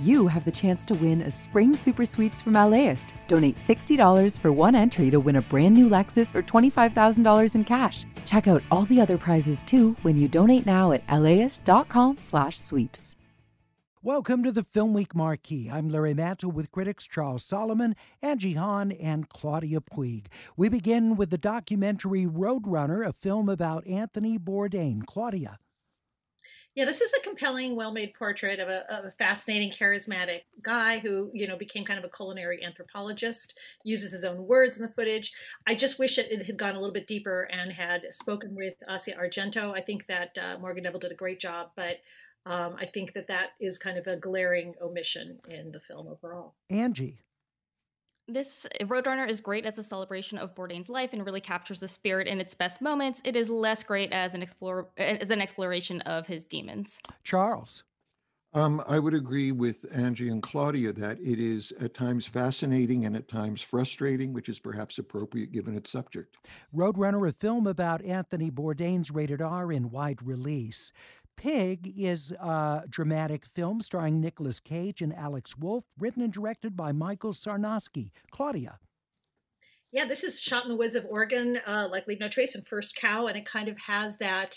you have the chance to win a Spring Super Sweeps from LAist. Donate $60 for one entry to win a brand new Lexus or $25,000 in cash. Check out all the other prizes too when you donate now at laist.com/sweeps. Welcome to the Film Week Marquee. I'm Larry Mantle with critics Charles Solomon, Angie Han, and Claudia Puig. We begin with the documentary Roadrunner, a film about Anthony Bourdain. Claudia. Yeah, this is a compelling, well-made portrait of a fascinating, charismatic guy who, became kind of a culinary anthropologist, uses his own words in the footage. I just wish it had gone a little bit deeper and had spoken with Asia Argento. I think that Morgan Neville did a great job, but I think that is kind of a glaring omission in the film overall. Angie. This Roadrunner is great as a celebration of Bourdain's life and really captures the spirit in its best moments. It is less great as an exploration of his demons. Charles. I would agree with Angie and Claudia that it is at times fascinating and at times frustrating, which is perhaps appropriate given its subject. Roadrunner, a film about Anthony Bourdain's rated R in wide release. Pig is a dramatic film starring Nicolas Cage and Alex Wolff, written and directed by Michael Sarnowski. Claudia. Yeah, this is shot in the woods of Oregon, like Leave No Trace and First Cow, and it kind of has that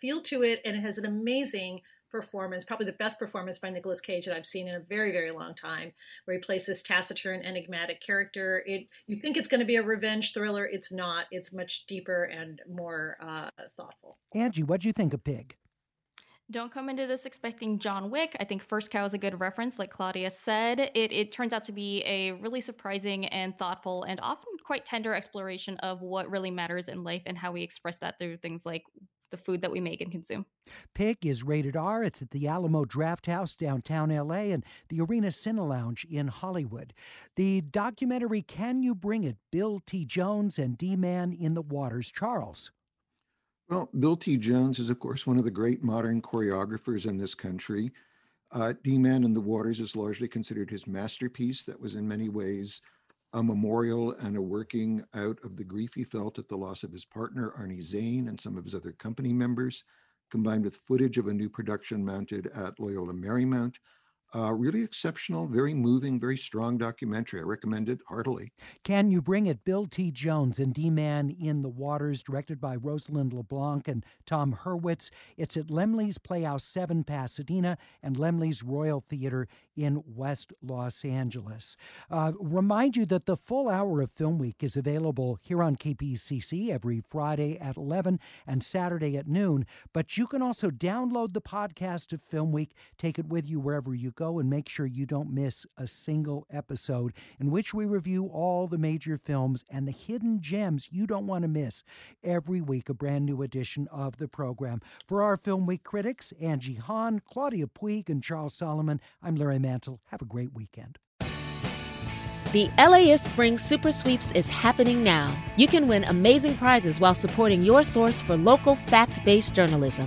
feel to it, and it has an amazing performance, probably the best performance by Nicolas Cage that I've seen in a very, very long time, where he plays this taciturn, enigmatic character. You think it's going to be a revenge thriller. It's not. It's much deeper and more thoughtful. Angie, what do you think of Pig? Don't come into this expecting John Wick. I think First Cow is a good reference, like Claudia said. It turns out to be a really surprising and thoughtful and often quite tender exploration of what really matters in life and how we express that through things like the food that we make and consume. Pig is rated R. It's at the Alamo Drafthouse, downtown L.A., and the Arena Cine Lounge in Hollywood. The documentary Can You Bring It? Bill T. Jones and D-Man in the Waters. Charles. Well, Bill T. Jones is, of course, one of the great modern choreographers in this country. D-Man in the Waters is largely considered his masterpiece that was in many ways a memorial and a working out of the grief he felt at the loss of his partner, Arnie Zane, and some of his other company members, combined with footage of a new production mounted at Loyola Marymount. Really exceptional, very moving, very strong documentary. I recommend it heartily. Can You Bring It? Bill T. Jones and D-Man in the Waters, directed by Rosalind LeBlanc and Tom Hurwitz. It's at Lemley's Playhouse 7 Pasadena and Lemley's Royal Theater in West Los Angeles. Remind you that the full hour of Film Week is available here on KPCC every Friday at 11 and Saturday at noon. But you can also download the podcast of Film Week, take it with you wherever you go, and make sure you don't miss a single episode in which we review all the major films and the hidden gems you don't want to miss. Every week, a brand new edition of the program. For our Film Week critics, Angie Han, Claudia Puig, and Charles Solomon, I'm Larry Mantle. Have a great weekend. The LAist Spring Super Sweeps is happening now. You can win amazing prizes while supporting your source for local fact-based journalism.